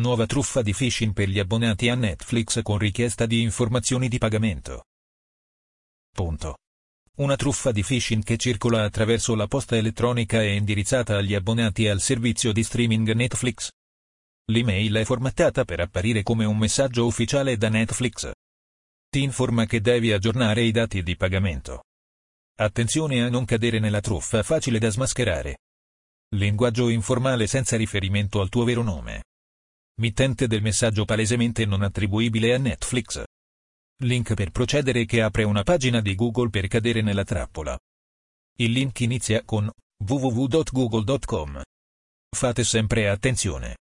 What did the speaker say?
Nuova truffa di phishing per gli abbonati a Netflix con richiesta di informazioni di pagamento. Una truffa di phishing che circola attraverso la posta elettronica e indirizzata agli abbonati al servizio di streaming Netflix. L'email è formattata per apparire come un messaggio ufficiale da Netflix. Ti informa che devi aggiornare i dati di pagamento. Attenzione a non cadere nella truffa facile da smascherare. Linguaggio informale senza riferimento al tuo vero nome. Mittente del messaggio palesemente non attribuibile a Netflix. Link per procedere che apre una pagina di Google per cadere nella trappola. Il link inizia con www.google.com. Fate sempre attenzione.